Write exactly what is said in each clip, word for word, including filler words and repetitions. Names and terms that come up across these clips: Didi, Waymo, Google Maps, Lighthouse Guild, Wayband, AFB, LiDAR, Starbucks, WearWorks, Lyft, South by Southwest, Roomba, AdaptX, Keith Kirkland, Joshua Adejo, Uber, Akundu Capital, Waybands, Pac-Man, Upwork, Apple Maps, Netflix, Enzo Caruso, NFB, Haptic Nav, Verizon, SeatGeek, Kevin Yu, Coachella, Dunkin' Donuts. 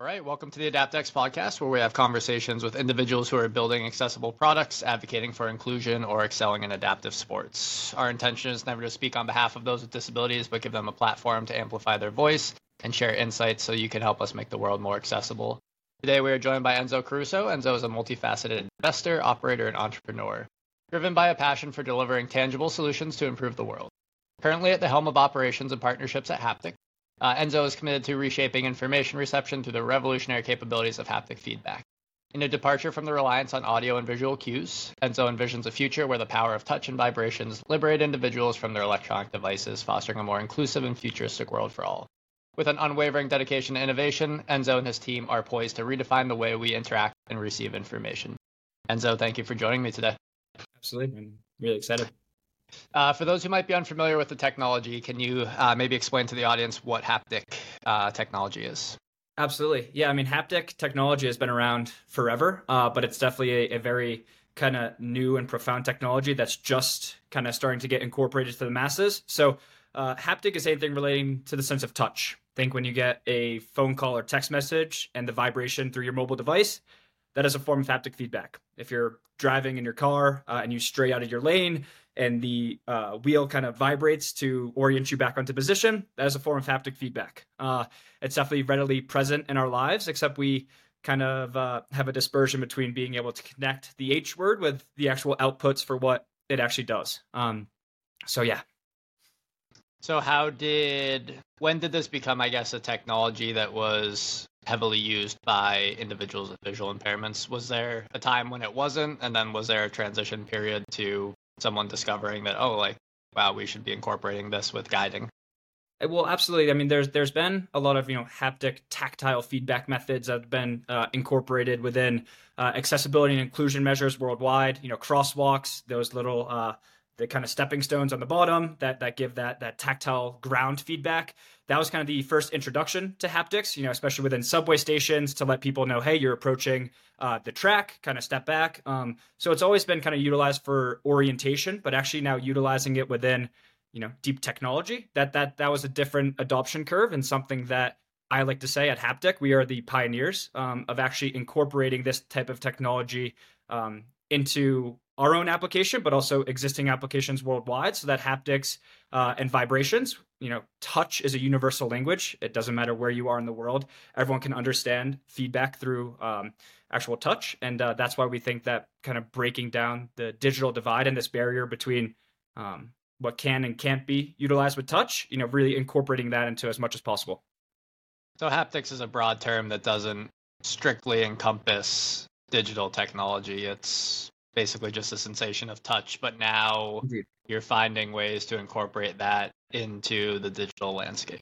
All right, welcome to the AdaptX podcast, where we have conversations with individuals who are building accessible products, advocating for inclusion, or excelling in adaptive sports. Our intention is never to speak on behalf of those with disabilities, but give them a platform to amplify their voice and share insights so you can help us make the world more accessible. Today, we are joined by Enzo Caruso. Enzo is a multifaceted investor, operator, and entrepreneur, driven by a passion for delivering tangible solutions to improve the world. Currently at the helm of operations and partnerships at Haptic, Uh, Enzo is committed to reshaping information reception through the revolutionary capabilities of haptic feedback. In a departure from the reliance on audio and visual cues, Enzo envisions a future where the power of touch and vibrations liberate individuals from their electronic devices, fostering a more inclusive and futuristic world for all. With an unwavering dedication to innovation, Enzo and his team are poised to redefine the way we interact and receive information. Enzo, thank you for joining me today. Absolutely. I'm really excited. Uh, for those who might be unfamiliar with the technology, can you uh, maybe explain to the audience what haptic uh, technology is? Absolutely. Yeah, I mean, haptic technology has been around forever, uh, but it's definitely a, a very kind of new and profound technology that's just kind of starting to get incorporated to the masses. So uh, haptic is anything relating to the sense of touch. Think when you get a phone call or text message and the vibration through your mobile device, that is a form of haptic feedback. If you're driving in your car uh, and you stray out of your lane, and the uh, wheel kind of vibrates to orient you back onto position, that is a form of haptic feedback. Uh, it's definitely readily present in our lives, except we kind of uh, have a dispersion between being able to connect the H word with the actual outputs for what it actually does. Um, so, yeah. So how did, when did this become, I guess, a technology that was heavily used by individuals with visual impairments? Was there a time when it wasn't? And then was there a transition period to someone discovering that, oh, like, wow, we should be incorporating this with guiding? Well, absolutely. I mean, there's there's been a lot of, you know, haptic tactile feedback methods that have been uh, incorporated within uh, accessibility and inclusion measures worldwide. You know, crosswalks, those little uh, the kind of stepping stones on the bottom that that give that that tactile ground feedback. That was kind of the first introduction to haptics, you know, especially within subway stations, to let people know, hey, you're approaching uh, the track, kind of step back. Um, so it's always been kind of utilized for orientation, but actually now utilizing it within, you know, deep technology. That that that was a different adoption curve, and something that I like to say at Haptic, we are the pioneers um, of actually incorporating this type of technology um, into our own application, but also existing applications worldwide, so that haptics uh, and vibrations, you know, touch is a universal language. It doesn't matter where you are in the world. Everyone can understand feedback through um, actual touch. And uh, that's why we think that kind of breaking down the digital divide and this barrier between um, what can and can't be utilized with touch, you know, really incorporating that into as much as possible. So haptics is a broad term that doesn't strictly encompass digital technology. It's basically just a sensation of touch, but now Indeed. You're finding ways to incorporate that into the digital landscape.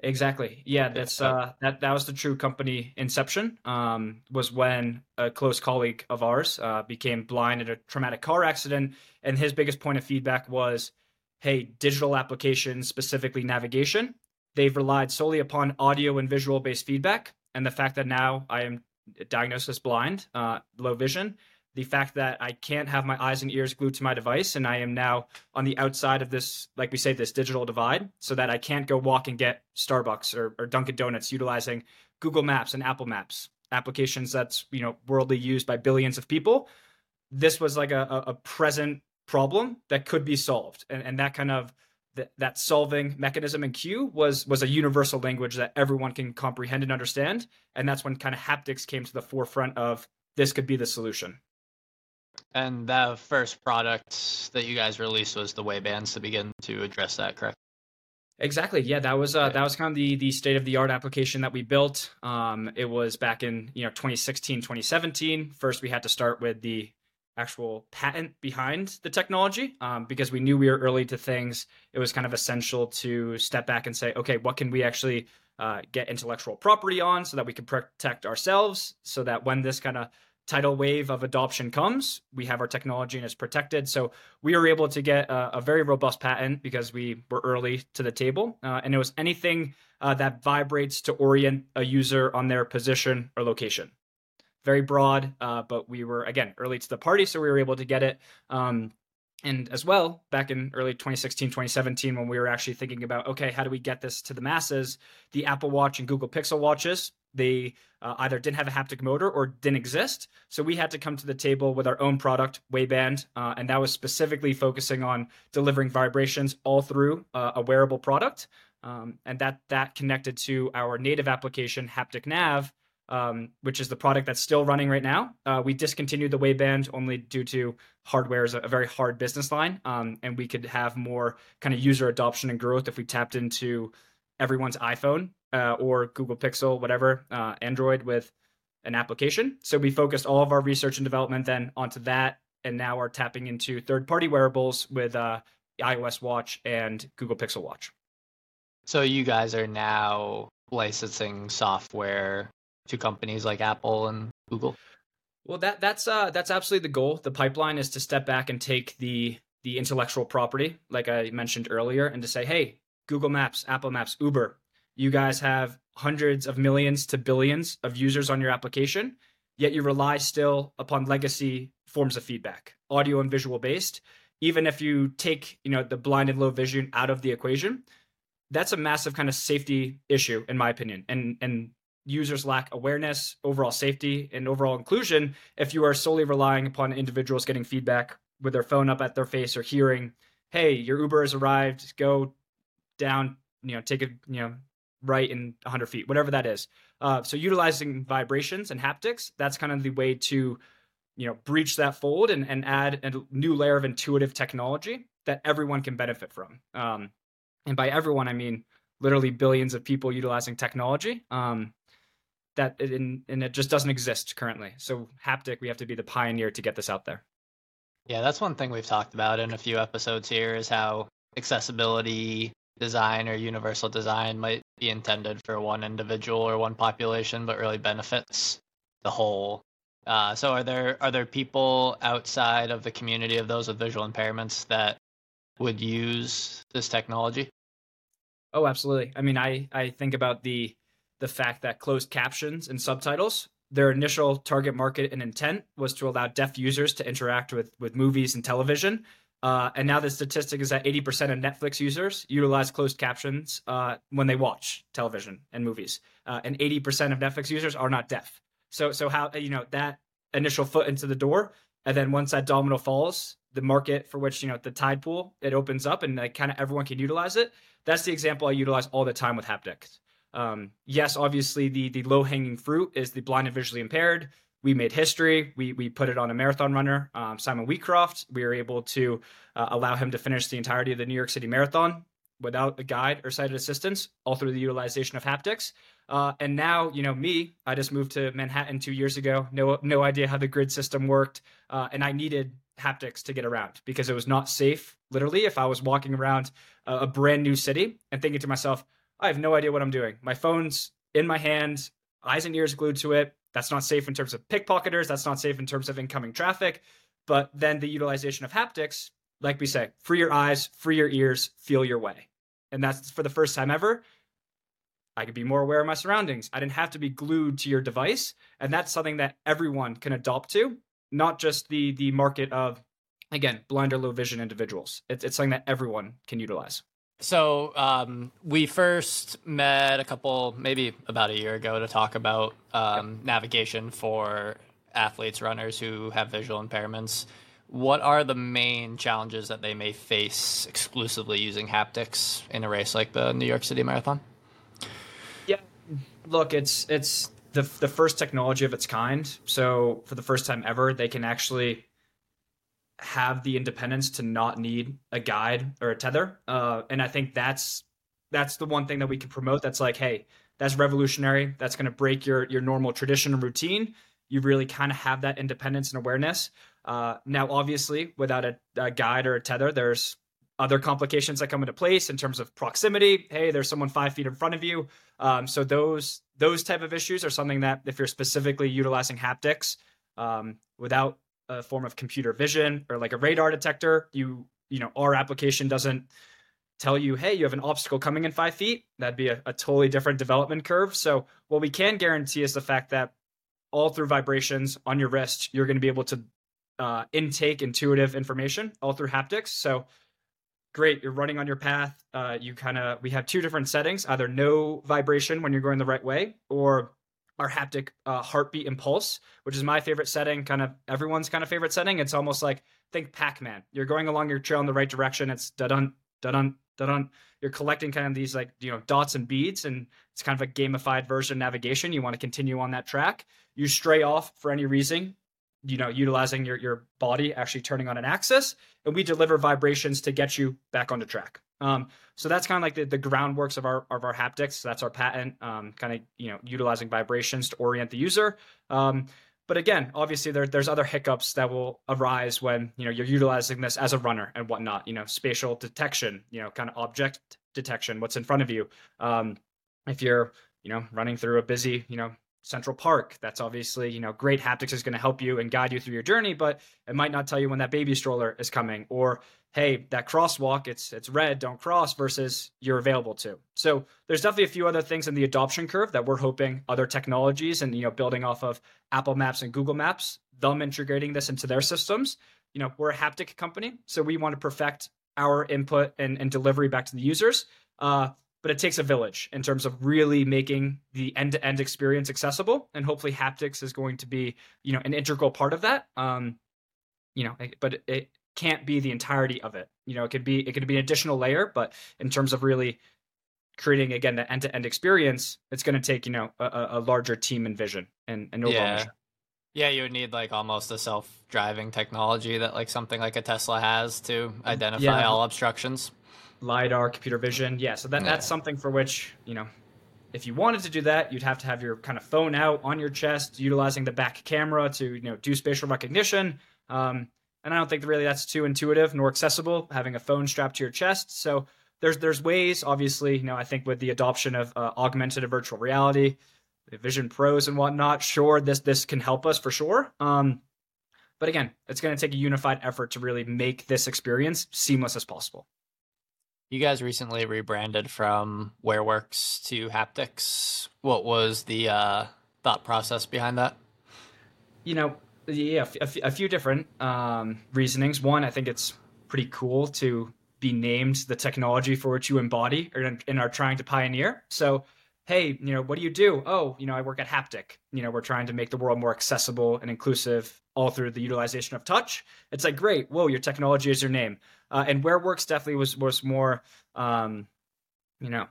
Exactly. Yeah, that's uh, that that was the true company inception, um, was when a close colleague of ours uh, became blind in a traumatic car accident. And his biggest point of feedback was, hey, digital applications, specifically navigation, they've relied solely upon audio and visual based feedback. And the fact that now I am diagnosed as blind, uh, low vision, the fact that I can't have my eyes and ears glued to my device, and I am now on the outside of this, like we say, this digital divide, so that I can't go walk and get Starbucks or, or Dunkin' Donuts utilizing Google Maps and Apple Maps, applications that's, you know, worldly used by billions of people. This was like a, a present problem that could be solved. And, and that kind of th- that solving mechanism and cue was, was a universal language that everyone can comprehend and understand. And that's when kind of haptics came to the forefront of this could be the solution. And the first product that you guys released was the Waybands to begin to address that, correct? Exactly. Yeah, that was uh, that was kind of the the state of the art application that we built. Um, it was back in, you know, twenty sixteen, twenty seventeen. First, we had to start with the actual patent behind the technology um, because we knew we were early to things. It was kind of essential to step back and say, okay, what can we actually uh, get intellectual property on so that we can protect ourselves, so that when this kind of tidal wave of adoption comes, we have our technology and it's protected. So we were able to get a, a very robust patent because we were early to the table. Uh, and it was anything uh, that vibrates to orient a user on their position or location. Very broad, uh, but we were, again, early to the party, so we were able to get it. Um, and as well, back in early twenty sixteen, twenty seventeen, when we were actually thinking about, okay, how do we get this to the masses? The Apple Watch and Google Pixel watches They uh, either didn't have a haptic motor or didn't exist. So we had to come to the table with our own product, Wayband, uh, and that was specifically focusing on delivering vibrations all through uh, a wearable product. Um, and that that connected to our native application, Haptic Nav, um, which is the product that's still running right now. Uh, we discontinued the Wayband only due to hardware is a, a very hard business line, um, and we could have more kind of user adoption and growth if we tapped into everyone's iPhone uh, or Google Pixel, whatever, uh, Android with an application. So we focused all of our research and development then onto that, and now are tapping into third-party wearables with uh, iOS Watch and Google Pixel Watch. So you guys are now licensing software to companies like Apple and Google? Well, that that's uh, that's absolutely the goal. The pipeline is to step back and take the the intellectual property, like I mentioned earlier, and to say, hey, Google Maps, Apple Maps, Uber, you guys have hundreds of millions to billions of users on your application, yet you rely still upon legacy forms of feedback, audio and visual based. Even if you take, you know, the blind and low vision out of the equation, that's a massive kind of safety issue, in my opinion. And and users lack awareness, overall safety, and overall inclusion if you are solely relying upon individuals getting feedback with their phone up at their face or hearing, hey, your Uber has arrived, go down, you know, take a, you know, right in one hundred feet, whatever that is. Uh, so utilizing vibrations and haptics, that's kind of the way to, you know, breach that fold and, and add a new layer of intuitive technology that everyone can benefit from. Um, and by everyone, I mean, literally billions of people utilizing technology um, that, in, and it just doesn't exist currently. So haptic, we have to be the pioneer to get this out there. Yeah, that's one thing we've talked about in a few episodes here is how accessibility design or universal design might be intended for one individual or one population, but really benefits the whole. Uh, so are there are there people outside of the community of those with visual impairments that would use this technology? Oh, absolutely. I mean, I, I think about the the fact that closed captions and subtitles, their initial target market and intent was to allow deaf users to interact with with movies and television. Uh, and now the statistic is that eighty percent of Netflix users utilize closed captions uh, when they watch television and movies. Uh, and eighty percent of Netflix users are not deaf. So so how, you know, that initial foot into the door, and then once that domino falls, the market for which, you know, the tide pool, it opens up and like kind of everyone can utilize it. That's the example I utilize all the time with haptics. Um, yes, obviously the the low-hanging fruit is the blind and visually impaired. We made history. We we put it on a marathon runner, um, Simon Wheatcroft. We were able to uh, allow him to finish the entirety of the New York City Marathon without a guide or sighted assistance, all through the utilization of haptics. Uh, and now, you know, me, I just moved to Manhattan two years ago. No no idea how the grid system worked. Uh, and I needed haptics to get around because it was not safe, literally, if I was walking around a, a brand new city and thinking to myself, I have no idea what I'm doing. My phone's in my hand, eyes and ears glued to it. That's not safe in terms of pickpocketers. That's not safe in terms of incoming traffic. But then the utilization of haptics, like we say, free your eyes, free your ears, feel your way. And that's for the first time ever, I could be more aware of my surroundings. I didn't have to be glued to your device. And that's something that everyone can adopt to, not just the the market of, again, blind or low vision individuals. It's, it's something that everyone can utilize. So um, we first met a couple, maybe about a year ago, to talk about um, yep. navigation for athletes, runners who have visual impairments. What are the main challenges that they may face exclusively using haptics in a race like the New York City Marathon? Yeah, look, it's it's the the first technology of its kind. So for the first time ever, they can actually have the independence to not need a guide or a tether. Uh, and I think that's that's the one thing that we can promote that's like, hey, that's revolutionary. That's going to break your your normal tradition and routine. You really kind of have that independence and awareness. Uh, now, obviously, without a, a guide or a tether, there's other complications that come into place in terms of proximity. Hey, there's someone five feet in front of you. Um, so those those type of issues are something that if you're specifically utilizing haptics um, without a form of computer vision or like a radar detector, you, you know, our application doesn't tell you, hey, you have an obstacle coming in five feet. That'd be a, a totally different development curve. So what we can guarantee is the fact that all through vibrations on your wrist, you're going to be able to uh, intake intuitive information all through haptics. So great. You're running on your path. Uh, you kind of, we have two different settings, either no vibration when you're going the right way or our haptic uh, heartbeat and pulse, which is my favorite setting, kind of everyone's kind of favorite setting. It's almost like, think Pac-Man. You're going along your trail in the right direction. It's da-dun, da-dun, da-dun. You're collecting kind of these like, you know, dots and beads, and it's kind of a gamified version of navigation. You want to continue on that track. You stray off for any reason, you know, utilizing your, your body, actually turning on an axis, and we deliver vibrations to get you back onto track. Um, so that's kind of like the, the groundworks of our, of our haptics. So that's our patent, um, kind of, you know, utilizing vibrations to orient the user. Um, but again, obviously there, there's other hiccups that will arise when, you know, you're utilizing this as a runner and whatnot, you know, spatial detection, you know, kind of object detection, what's in front of you. Um, if you're, you know, running through a busy, you know, Central Park, that's obviously, you know, great haptics is going to help you and guide you through your journey, but it might not tell you when that baby stroller is coming, or, hey, that crosswalk, it's it's red, don't cross, versus you're available to. So there's definitely a few other things in the adoption curve that we're hoping other technologies and, you know, building off of Apple Maps and Google Maps, them integrating this into their systems. You know, we're a haptic company, so we want to perfect our input and, and delivery back to the users. Uh, But it takes a village in terms of really making the end-to-end experience accessible. And hopefully haptics is going to be, you know, an integral part of that. Um, you know, but it can't be the entirety of it. You know, it could be, it could be an additional layer, but in terms of really creating, again, the end-to-end experience, it's going to take, you know, a, a larger team and vision and, and overall mission. Yeah, you would need like almost a self-driving technology that like something like a Tesla has to identify yeah. all obstructions. LiDAR, computer vision. Yeah. So that, yeah. that's something for which, you know, if you wanted to do that, you'd have to have your kind of phone out on your chest, utilizing the back camera to, you know, do spatial recognition. Um, and I don't think really that's too intuitive nor accessible, having a phone strapped to your chest. So there's, there's ways, obviously, you know, I think with the adoption of uh, augmented and virtual reality, Vision Pros and whatnot, sure, this, this can help us for sure. Um, but again, it's going to take a unified effort to really make this experience seamless as possible. You guys recently rebranded from WearWorks to haptics. What was the uh, thought process behind that? You know, yeah, a, f- a few different um, reasonings. One, I think it's pretty cool to be named the technology for which you embody or, and are trying to pioneer. So, hey, you know, what do you do? Oh, you know, I work at Haptic. You know, we're trying to make the world more accessible and inclusive all through the utilization of touch. It's like, great. Whoa, your technology is your name. Uh, and WearWorks definitely was was more, um, you know,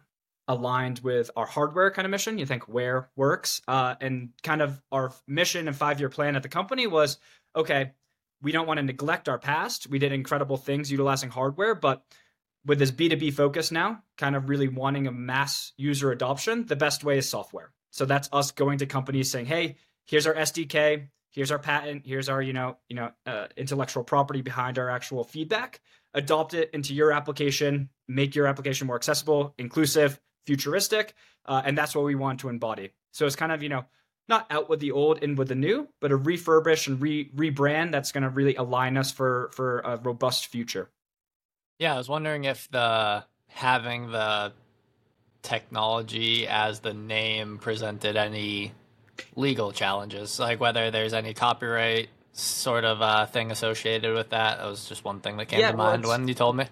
aligned with our hardware kind of mission. You think WearWorks, uh, and kind of our mission and five-year plan at the company was, okay, we don't want to neglect our past. We did incredible things utilizing hardware, but with this B two B focus now, kind of really wanting a mass user adoption, the best way is software. So that's us going to companies saying, hey, here's our S D K, here's our patent, here's our, you know, you know, uh, intellectual property behind our actual feedback. Adopt it into your application, make your application more accessible, inclusive, futuristic. Uh, and that's what we want to embody. So it's kind of, you know, not out with the old, in with the new, but a refurbish and re rebrand that's going to really align us for, for a robust future. Yeah. I was wondering if the having the technology as the name presented any legal challenges, like whether there's any copyright sort of uh thing associated with that. That was just one thing that came yeah, to well, mind when you told me.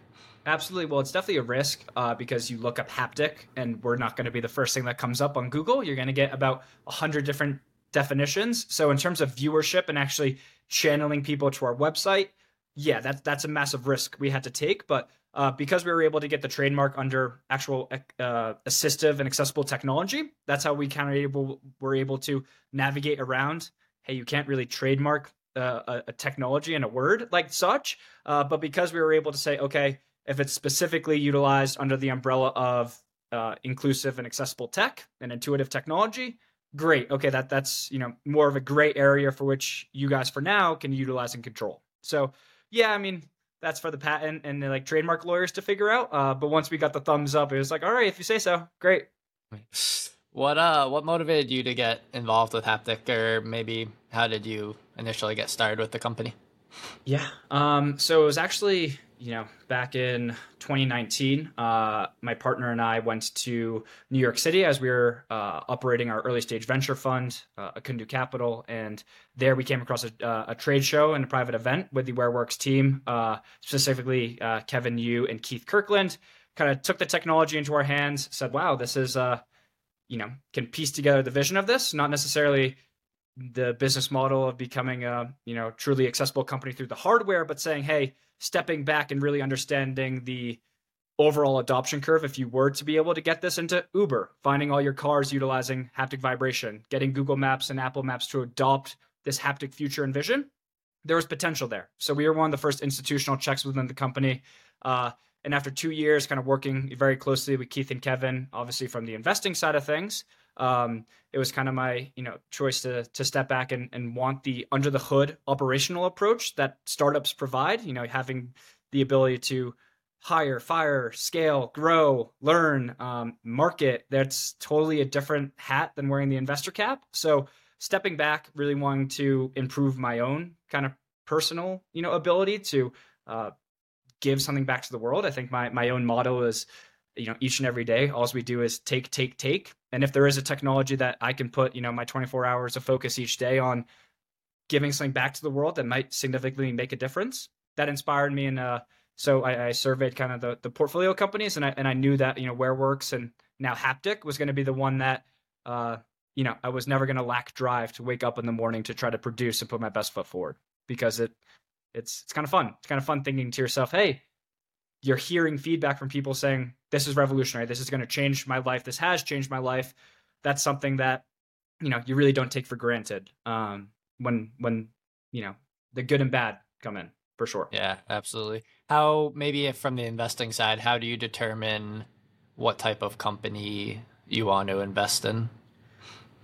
Absolutely. Well, it's definitely a risk uh, because you look up haptic and we're not going to be the first thing that comes up on Google. You're going to get about a hundred different definitions. So in terms of viewership and actually channeling people to our website, yeah, that's, that's a massive risk we had to take. But uh, because we were able to get the trademark under actual uh, assistive and accessible technology, that's how we kind of able, were able to navigate around. Hey, you can't really trademark A, a technology and a word like such. Uh, but because we were able to say, okay, if it's specifically utilized under the umbrella of uh, inclusive and accessible tech and intuitive technology, great. Okay. That that's, you know, more of a gray area for which you guys for now can utilize and control. So yeah, I mean, that's for the patent and the like trademark lawyers to figure out. Uh, but once we got the thumbs up, it was like, all right, if you say so, great. What, uh, what motivated you to get involved with Haptic, or maybe how did you initially get started with the company? Yeah. Um, so it was actually, you know, back in twenty nineteen, uh, my partner and I went to New York City as we were uh, operating our early stage venture fund, uh, Akundu Capital. And there we came across a, uh, a trade show and a private event with the WearWorks team, uh, specifically uh, Kevin Yu and Keith Kirkland. Kind of took the technology into our hands, said, wow, this is, uh, you know, can piece together the vision of this, not necessarily the business model of becoming a, you know, truly accessible company through the hardware, but saying, hey, stepping back and really understanding the overall adoption curve. If you were to be able to get this into Uber, finding all your cars utilizing haptic vibration, getting Google Maps and Apple Maps to adopt this haptic future and vision, there was potential there. So we were one of the first institutional checks within the company. Uh, and after two years, kind of working very closely with Keith and Kevin, obviously from the investing side of things, um, it was kind of my, you know, choice to to step back and, and want the under the hood operational approach that startups provide, you know, having the ability to hire, fire, scale, grow, learn, um, market. That's totally a different hat than wearing the investor cap. So stepping back, really wanting to improve my own kind of personal, you know, ability to uh, give something back to the world. I think my my own motto is, you know, each and every day, all we do is take, take, take. And if there is a technology that I can put, you know, my twenty-four hours of focus each day on giving something back to the world that might significantly make a difference, that inspired me. And uh, so I, I surveyed kind of the, the portfolio companies, and I and I knew that, you know, WearWorks and now Haptic was going to be the one that, uh, you know, I was never going to lack drive to wake up in the morning to try to produce and put my best foot forward, because it it's it's kind of fun. It's kind of fun thinking to yourself, hey, you're hearing feedback from people saying, this is revolutionary. This is going to change my life. This has changed my life. That's something that, you know, you really don't take for granted um, when, when, you know, the good and bad come in, for sure. Yeah, absolutely. How, maybe if from the investing side, how do you determine what type of company you want to invest in?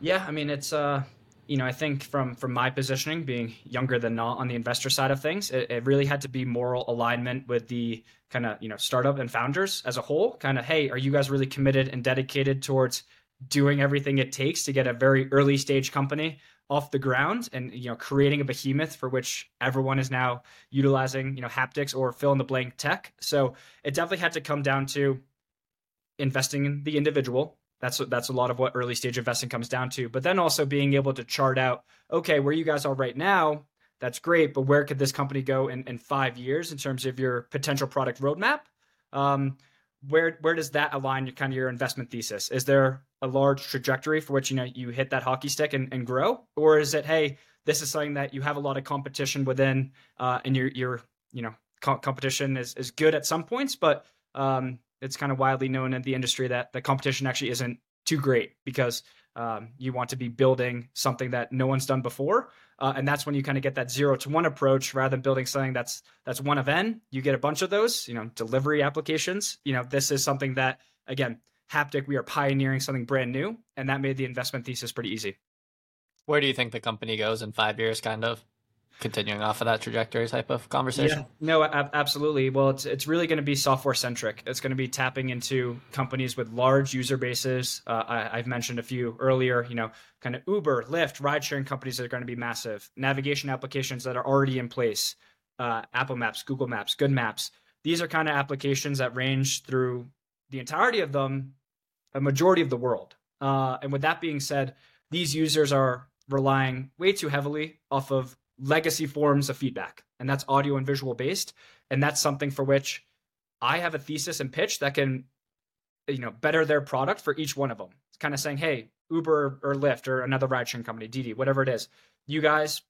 Yeah, I mean, it's, uh, you know, I think from, from my positioning, being younger than not on the investor side of things, it, it really had to be moral alignment with the kind of, you know, startup and founders as a whole. Kind of, hey, are you guys really committed and dedicated towards doing everything it takes to get a very early stage company off the ground and, you know, creating a behemoth for which everyone is now utilizing, you know, haptics or fill in the blank tech. So it definitely had to come down to investing in the individual. That's that's a lot of what early stage investing comes down to. But then also being able to chart out, okay, where you guys are right now, that's great, but where could this company go in, in five years in terms of your potential product roadmap? Um, where where does that align your kind of your investment thesis? Is there a large trajectory for which, you know, you hit that hockey stick and, and grow? Or is it, hey, this is something that you have a lot of competition within, uh, and your your you know co- competition is is good at some points, but um, it's kind of widely known in the industry that the competition actually isn't too great, because um, you want to be building something that no one's done before. Uh, and that's when you kind of get that zero to one approach, rather than building something that's, that's one of N. You get a bunch of those, you know, delivery applications. You know, this is something that, again, Haptic, we are pioneering something brand new, and that made the investment thesis pretty easy. Where do you think the company goes in five years, kind of? Continuing off of that trajectory type of conversation. Yeah, no, ab- absolutely. Well, it's it's really going to be software centric. It's going to be tapping into companies with large user bases. Uh, I, I've mentioned a few earlier, you know, kind of Uber, Lyft, ride sharing companies that are going to be massive, navigation applications that are already in place, uh, Apple Maps, Google Maps, Good Maps. These are kind of applications that range through the entirety of them, a majority of the world. Uh, and with that being said, these users are relying way too heavily off of legacy forms of feedback, and that's audio and visual based. And that's something for which I have a thesis and pitch that can, you know, better their product for each one of them. It's kind of saying, hey, Uber or Lyft or another ride sharing company, Didi, whatever it is, you guys,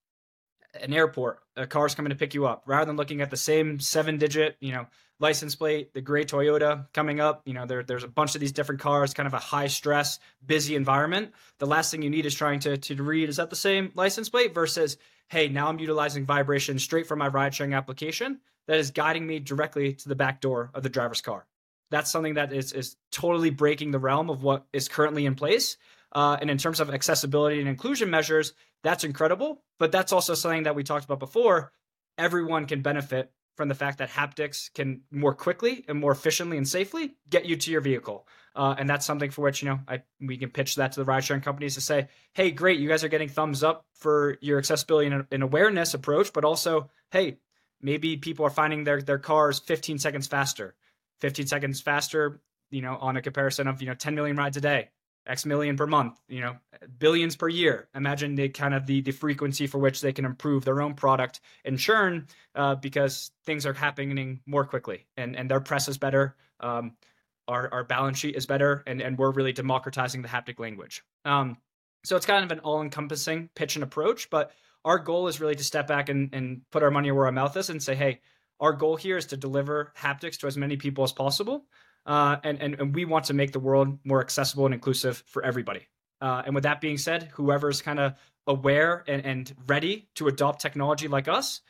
an airport, a car's coming to pick you up, rather than looking at the same seven digit, you know, license plate, the gray Toyota coming up, you know, there, there's a bunch of these different cars, kind of a high stress, busy environment. The last thing you need is trying to, to read, is that the same license plate, versus, hey, now I'm utilizing vibration straight from my ride sharing application that is guiding me directly to the back door of the driver's car. That's something that is, is totally breaking the realm of what is currently in place. Uh, and in terms of accessibility and inclusion measures, that's incredible. But that's also something that we talked about before. Everyone can benefit from the fact that haptics can more quickly and more efficiently and safely get you to your vehicle. Uh, and that's something for which, you know, I, we can pitch that to the ride sharing companies to say, hey, great, you guys are getting thumbs up for your accessibility and, and awareness approach, but also, hey, maybe people are finding their, their cars fifteen seconds faster, fifteen seconds faster, you know, on a comparison of, you know, ten million rides a day, X million per month, you know, billions per year. Imagine the kind of the, the frequency for which they can improve their own product and churn, uh, because things are happening more quickly and, and their press is better. Um, our, our balance sheet is better, and, and we're really democratizing the haptic language. Um, so it's kind of an all-encompassing pitch and approach, but our goal is really to step back and, and put our money where our mouth is and say, hey, our goal here is to deliver haptics to as many people as possible. Uh, and, and, and we want to make the world more accessible and inclusive for everybody. Uh, and with that being said, whoever's kind of aware and, and ready to adopt technology like us,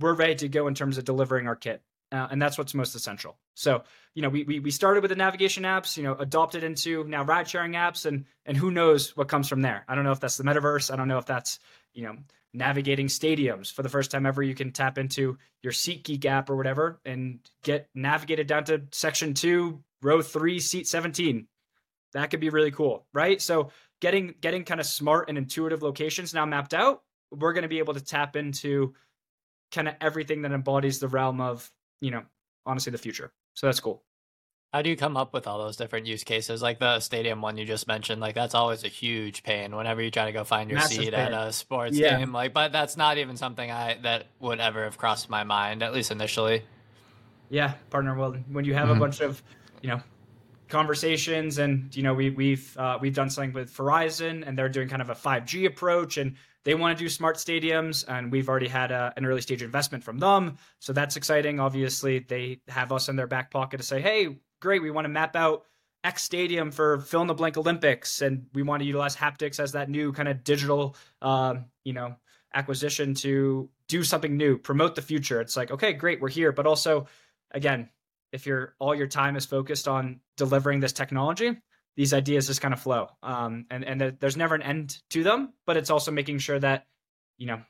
we're ready to go in terms of delivering our kit. Uh, and that's what's most essential. So, you know, we, we we started with the navigation apps, you know, adopted into now ride sharing apps, and and who knows what comes from there. I don't know if that's the metaverse. I don't know if that's, you know, navigating stadiums. For the first time ever, you can tap into your SeatGeek app or whatever and get navigated down to section two, row three, seat seventeen. That could be really cool, right? So getting getting kind of smart and intuitive locations now mapped out, we're going to be able to tap into kind of everything that embodies the realm of, you know, honestly, the future. So that's cool. How do you come up with all those different use cases? Like the stadium one you just mentioned, like that's always a huge pain whenever you try to go find your Massive seat pain. At a sports yeah. game. Like, but that's not even something I that would ever have crossed my mind, at least initially. Yeah, partner. Well, when you have mm-hmm. a bunch of, you know, conversations, and you know, we we've uh, we've done something with Verizon, and they're doing kind of a five G approach, and they want to do smart stadiums, and we've already had a, an early stage investment from them. So that's exciting. Obviously, they have us in their back pocket to say, hey, great, we want to map out X stadium for fill in the blank Olympics, and we want to utilize haptics as that new kind of digital, um, you know, acquisition to do something new, promote the future. It's like, okay, great, we're here. But also, again, if you're all your time is focused on delivering this technology, these ideas just kind of flow. Um, and, and there's never an end to them, but it's also making sure that, you know,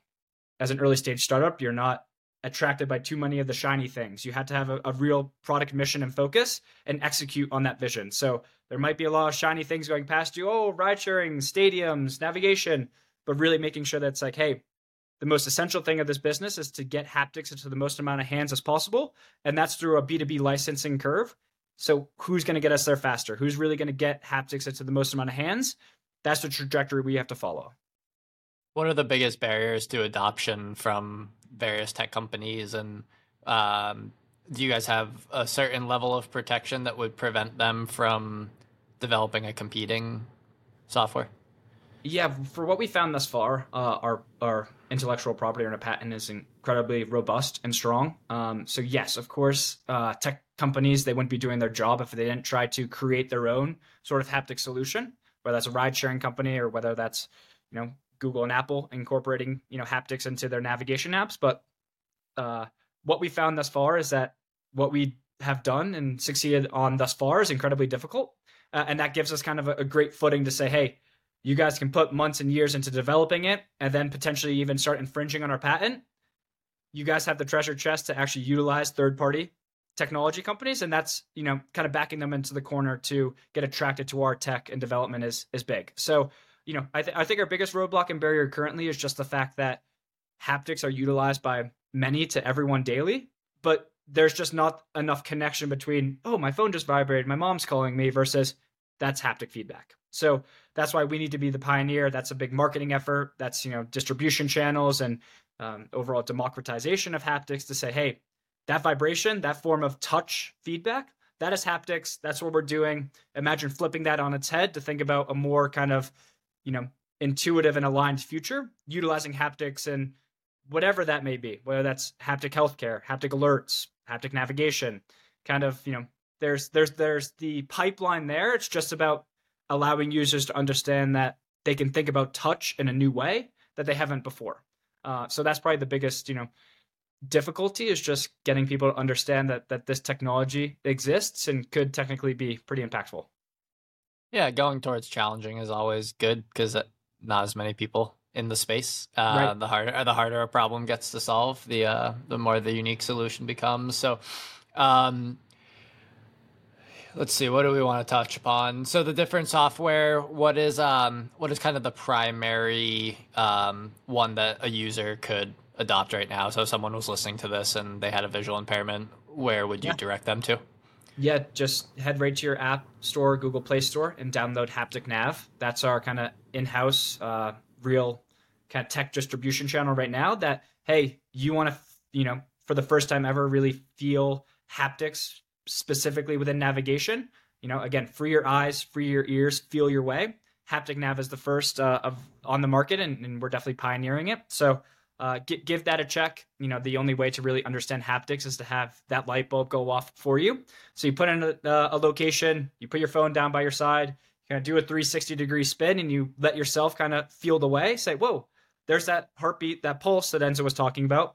as an early stage startup, you're not attracted by too many of the shiny things. You have to have a, a real product mission and focus and execute on that vision. So there might be a lot of shiny things going past you. Oh, ride sharing, stadiums, navigation, but really making sure that's like, hey, the most essential thing of this business is to get haptics into the most amount of hands as possible. And that's through a B two B licensing curve. So who's going to get us there faster? Who's really going to get haptics into the most amount of hands? That's the trajectory we have to follow. What are the biggest barriers to adoption from various tech companies? And um, do you guys have a certain level of protection that would prevent them from developing a competing software? Yeah, for what we found thus far, uh, our our intellectual property and a patent is incredibly robust and strong. Um, so yes, of course, uh, tech companies, they wouldn't be doing their job if they didn't try to create their own sort of haptic solution, whether that's a ride-sharing company or whether that's, you know, Google and Apple incorporating, you know, haptics into their navigation apps. But uh, what we found thus far is that what we have done and succeeded on thus far is incredibly difficult. Uh, and that gives us kind of a, a great footing to say, hey, you guys can put months and years into developing it and then potentially even start infringing on our patent. You guys have the treasure chest to actually utilize third-party technology companies. And that's, you know, kind of backing them into the corner to get attracted to our tech and development is is big. So, you know, I, th- I think our biggest roadblock and barrier currently is just the fact that haptics are utilized by many to everyone daily, but there's just not enough connection between, oh, my phone just vibrated, my mom's calling me, versus that's haptic feedback. So that's why we need to be the pioneer. That's a big marketing effort. That's, you know, distribution channels and um, overall democratization of haptics to say, hey, that vibration, that form of touch feedback, that is haptics. That's what we're doing. Imagine flipping that on its head to think about a more kind of, you know, intuitive and aligned future, utilizing haptics and whatever that may be, whether that's haptic healthcare, haptic alerts, haptic navigation, kind of, you know, there's, there's, there's the pipeline there. It's just about allowing users to understand that they can think about touch in a new way that they haven't before. Uh, so that's probably the biggest, you know, difficulty is just getting people to understand that that this technology exists and could technically be pretty impactful. Yeah, going towards challenging is always good because not as many people in the space. Uh, right. The harder the harder a problem gets to solve, the uh, the more the unique solution becomes. So. Um, Let's see, what do we want to touch upon? So the different software, what is um, what is kind of the primary um, one that a user could adopt right now? So if someone was listening to this and they had a visual impairment, where would you yeah. direct them to? Yeah, just head right to your app store, Google Play Store, and download Haptic Nav. That's our kind of in-house uh, real kind of tech distribution channel right now that, hey, you want to, you know, for the first time ever really feel haptics specifically within navigation. You know, again, free your eyes, free your ears, feel your way. Haptic Nav is the first uh, of on the market, and, and we're definitely pioneering it. So uh, g- give that a check. You know, the only way to really understand haptics is to have that light bulb go off for you. So you put in a, a location, you put your phone down by your side, you kind of do a three sixty degree spin, and you let yourself kind of feel the way. Say, whoa, there's that heartbeat, that pulse that Enzo was talking about.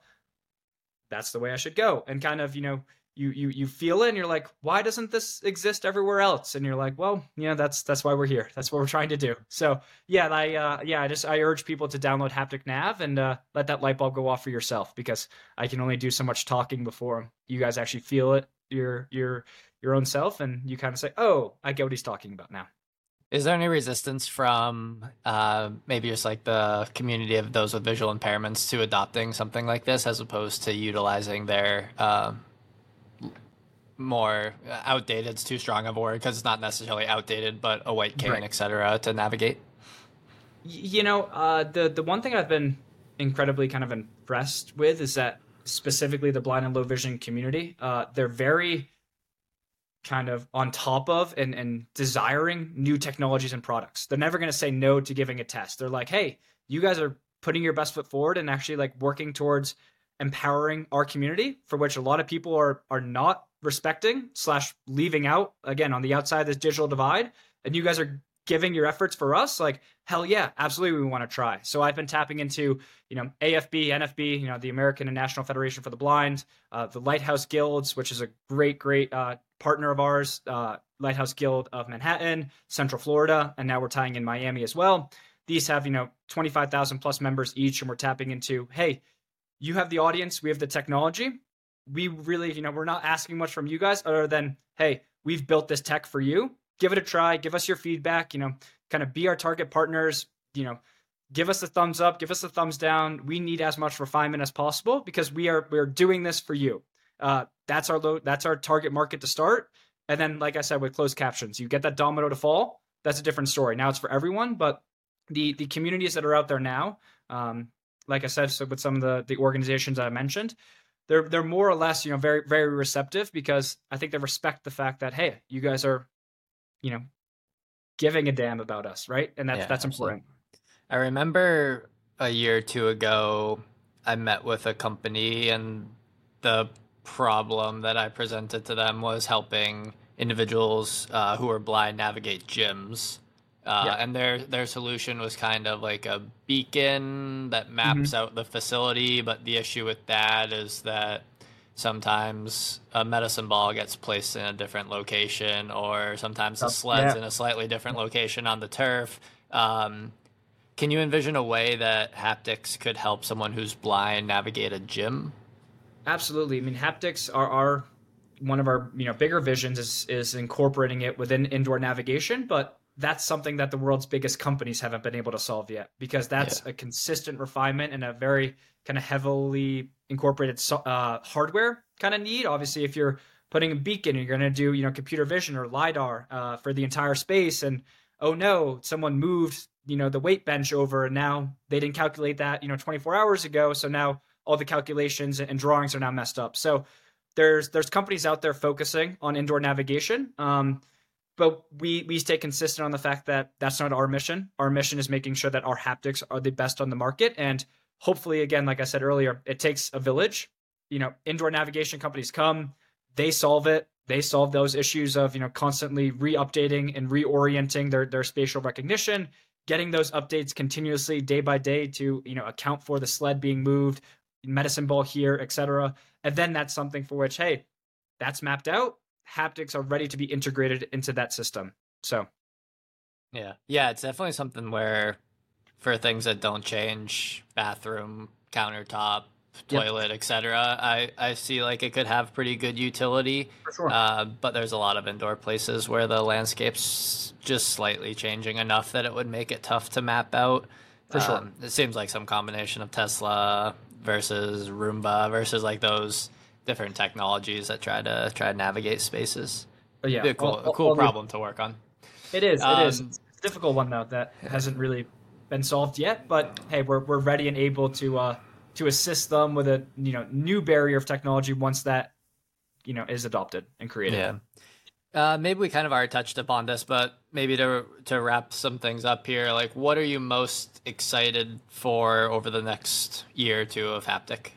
That's the way I should go. And kind of, you know, you you you feel it and you're like, why doesn't this exist everywhere else? And you're like, well, you know, that's that's why we're here. That's what we're trying to do. So yeah, I uh, yeah, I just I urge people to download Haptic Nav and uh, let that light bulb go off for yourself, because I can only do so much talking before you guys actually feel it, your your your own self, and you kind of say, oh, I get what he's talking about now. Is there any resistance from uh, maybe just like the community of those with visual impairments to adopting something like this, as opposed to utilizing their uh, more outdated, it's too strong of a word because it's not necessarily outdated, but a white cane, right, et cetera, to navigate? You know, uh, the, the one thing I've been incredibly kind of impressed with is that specifically the blind and low vision community, uh, they're very kind of on top of and, and desiring new technologies and products. They're never going to say no to giving a test. They're like, hey, you guys are putting your best foot forward and actually like working towards empowering our community, for which a lot of people are are not respecting slash leaving out, again, on the outside of this digital divide. And you guys are giving your efforts for us. Like, hell yeah, absolutely, we want to try. So I've been tapping into, you know, A F B, N F B, you know, the American and National Federation for the Blind, uh, the Lighthouse Guilds, which is a great, great uh, partner of ours, uh, Lighthouse Guild of Manhattan, Central Florida, and now we're tying in Miami as well. These have, you know, twenty-five thousand plus members each, and we're tapping into, hey, you have the audience, we have the technology. We really, you know, we're not asking much from you guys other than, hey, we've built this tech for you. Give it a try. Give us your feedback, you know, kind of be our target partners, you know, give us a thumbs up, give us a thumbs down. We need as much refinement as possible because we are, we're doing this for you. Uh, that's our low, that's our target market to start. And then, like I said, with closed captions, you get that domino to fall. That's a different story. Now it's for everyone, but the, the communities that are out there now, um, like I said, so with some of the, the organizations I mentioned, they're, they're more or less, you know, very, very receptive, because I think they respect the fact that, hey, you guys are, you know, giving a damn about us. Right. And that's, yeah, that's important. I remember a year or two ago, I met with a company, and the problem that I presented to them was helping individuals uh, who are blind navigate gyms. Uh, yeah. And their their solution was kind of like a beacon that maps mm-hmm. out the facility. But the issue with that is that sometimes a medicine ball gets placed in a different location, or sometimes oh, the sled's yeah. in a slightly different location on the turf. Um, can you envision a way that haptics could help someone who's blind navigate a gym? Absolutely. I mean, haptics are our, one of our, you know, bigger visions is is incorporating it within indoor navigation, but that's something that the world's biggest companies haven't been able to solve yet, because that's yeah. a consistent refinement and a very kind of heavily incorporated uh, hardware kind of need. Obviously, if you're putting a beacon, you're going to do, you know, computer vision or LiDAR uh, for the entire space. And, oh no, someone moved, you know, the weight bench over, and now they didn't calculate that, you know, twenty-four hours ago. So now all the calculations and drawings are now messed up. So there's, there's companies out there focusing on indoor navigation. Um, But we we stay consistent on the fact that that's not our mission. Our mission is making sure that our haptics are the best on the market. And hopefully, again, like I said earlier, it takes a village. You know, indoor navigation companies come, they solve it. They solve those issues of, you know, constantly re-updating and reorienting their, their spatial recognition, getting those updates continuously day by day to, you know, account for the sled being moved, medicine ball here, et cetera. And then that's something for which, hey, that's mapped out. Haptics are ready to be integrated into that system. So yeah yeah it's definitely something where, for things that don't change, bathroom, countertop, toilet, yep. etc., i i see like it could have pretty good utility, for sure. Uh, but there's a lot of indoor places where the landscape's just slightly changing enough that it would make it tough to map out, for sure. Um, it seems like some combination of Tesla versus Roomba versus like those different technologies that try to try to navigate spaces. But yeah, a cool, all, all, a cool problem the, to work on. It is. Um, it is. It's a difficult one though that hasn't really been solved yet. But hey, we're we're ready and able to uh, to assist them with a you know new barrier of technology once that you know, is adopted and created. Yeah. Uh, maybe we kind of already touched upon this, but maybe to to wrap some things up here, like what are you most excited for over the next year or two of Haptic?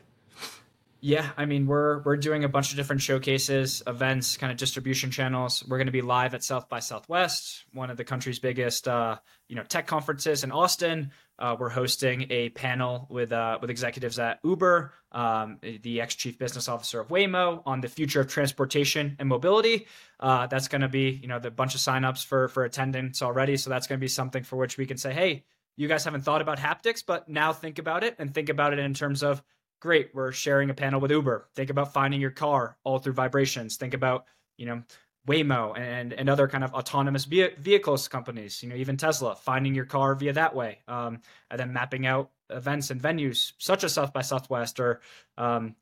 Yeah, I mean, we're we're doing a bunch of different showcases, events, kind of distribution channels. We're going to be live at South by Southwest, one of the country's biggest, uh, you know, tech conferences in Austin. Uh, we're hosting a panel with uh, with executives at Uber, um, the ex-chief business officer of Waymo, on the future of transportation and mobility. Uh, that's going to be, you know, the bunch of signups for for attendance already. So that's going to be something for which we can say, hey, you guys haven't thought about haptics, but now think about it, and think about it in terms of, great, we're sharing a panel with Uber. Think about finding your car all through vibrations. Think about, you know, Waymo and, and other kind of autonomous ve- vehicles companies, you know, even Tesla, finding your car via that way. Um, and then mapping out events and venues such as South by Southwest or um,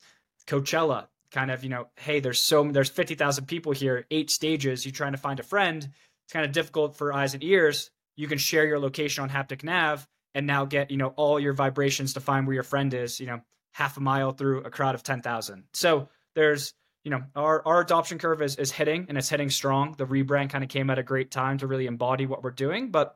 Coachella, kind of, you know, hey, there's so there's fifty thousand people here, eight stages. You're trying to find a friend. It's kind of difficult for eyes and ears. You can share your location on Haptic Nav and now get, you know, all your vibrations to find where your friend is, you know, half a mile through a crowd of ten thousand. So there's, you know, our, our adoption curve is, is hitting and it's hitting strong. The rebrand kind of came at a great time to really embody what we're doing. But,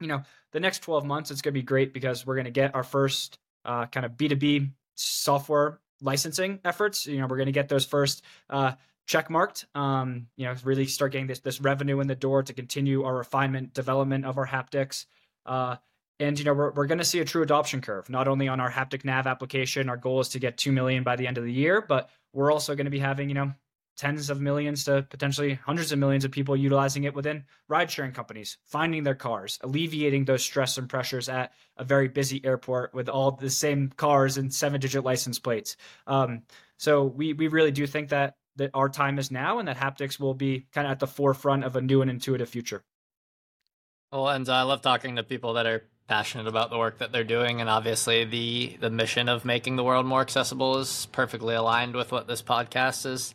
you know, the next twelve months, it's going to be great because we're going to get our first uh, kind of B two B software licensing efforts. You know, we're going to get those first uh, check marked, um, you know, really start getting this, this revenue in the door to continue our refinement development of our haptics. Uh, And, you know, we're, we're going to see a true adoption curve, not only on our Haptic Nav application. Our goal is to get two million by the end of the year, but we're also going to be having, you know, tens of millions to potentially hundreds of millions of people utilizing it within ride sharing companies, finding their cars, alleviating those stress and pressures at a very busy airport with all the same cars and seven digit license plates. Um, so we, we really do think that, that our time is now and that haptics will be kind of at the forefront of a new and intuitive future. Well, and I love talking to people that are passionate about the work that they're doing, and obviously the the mission of making the world more accessible is perfectly aligned with what this podcast is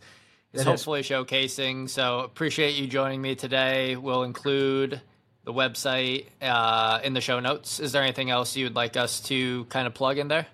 is it hopefully is. showcasing. So appreciate you joining me today. We'll include the website uh in the show notes. Is there anything else you would like us to kind of plug in there?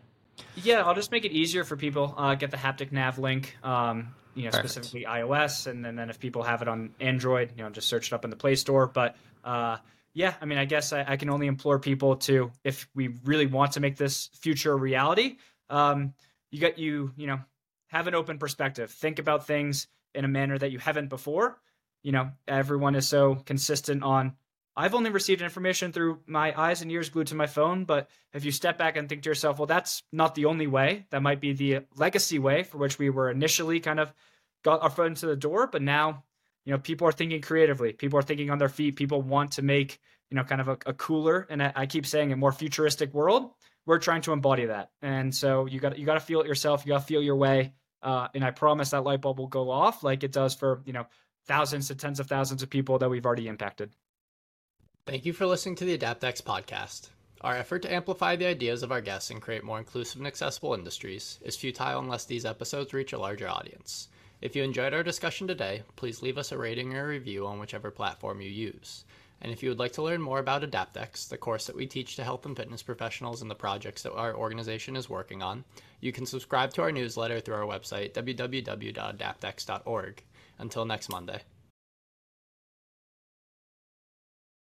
Yeah, I'll just make it easier for people. Uh get the Haptic Nav link, um you know, Perfect. Specifically iOS, and then, then if people have it on Android, you know, just search it up in the Play Store. But uh yeah, I mean, I guess I, I can only implore people to, if we really want to make this future a reality, um, you got you, you know, have an open perspective. Think about things in a manner that you haven't before. You know, everyone is so consistent on, I've only received information through my eyes and ears glued to my phone. But if you step back and think to yourself, well, that's not the only way. That might be the legacy way for which we were initially kind of got our foot into the door, but now, you know, people are thinking creatively. People are thinking on their feet. People want to make, you know, kind of a, a cooler, and I, I keep saying, a more futuristic world. We're trying to embody that. And so you got you got to feel it yourself. You got to feel your way. Uh, and I promise that light bulb will go off like it does for, you know, thousands to tens of thousands of people that we've already impacted. Thank you for listening to the AdaptX podcast. Our effort to amplify the ideas of our guests and create more inclusive and accessible industries is futile unless these episodes reach a larger audience. If you enjoyed our discussion today, please leave us a rating or a review on whichever platform you use. And if you would like to learn more about AdaptX, the course that we teach to health and fitness professionals and the projects that our organization is working on, you can subscribe to our newsletter through our website, w w w dot adapt x dot org. Until next Monday.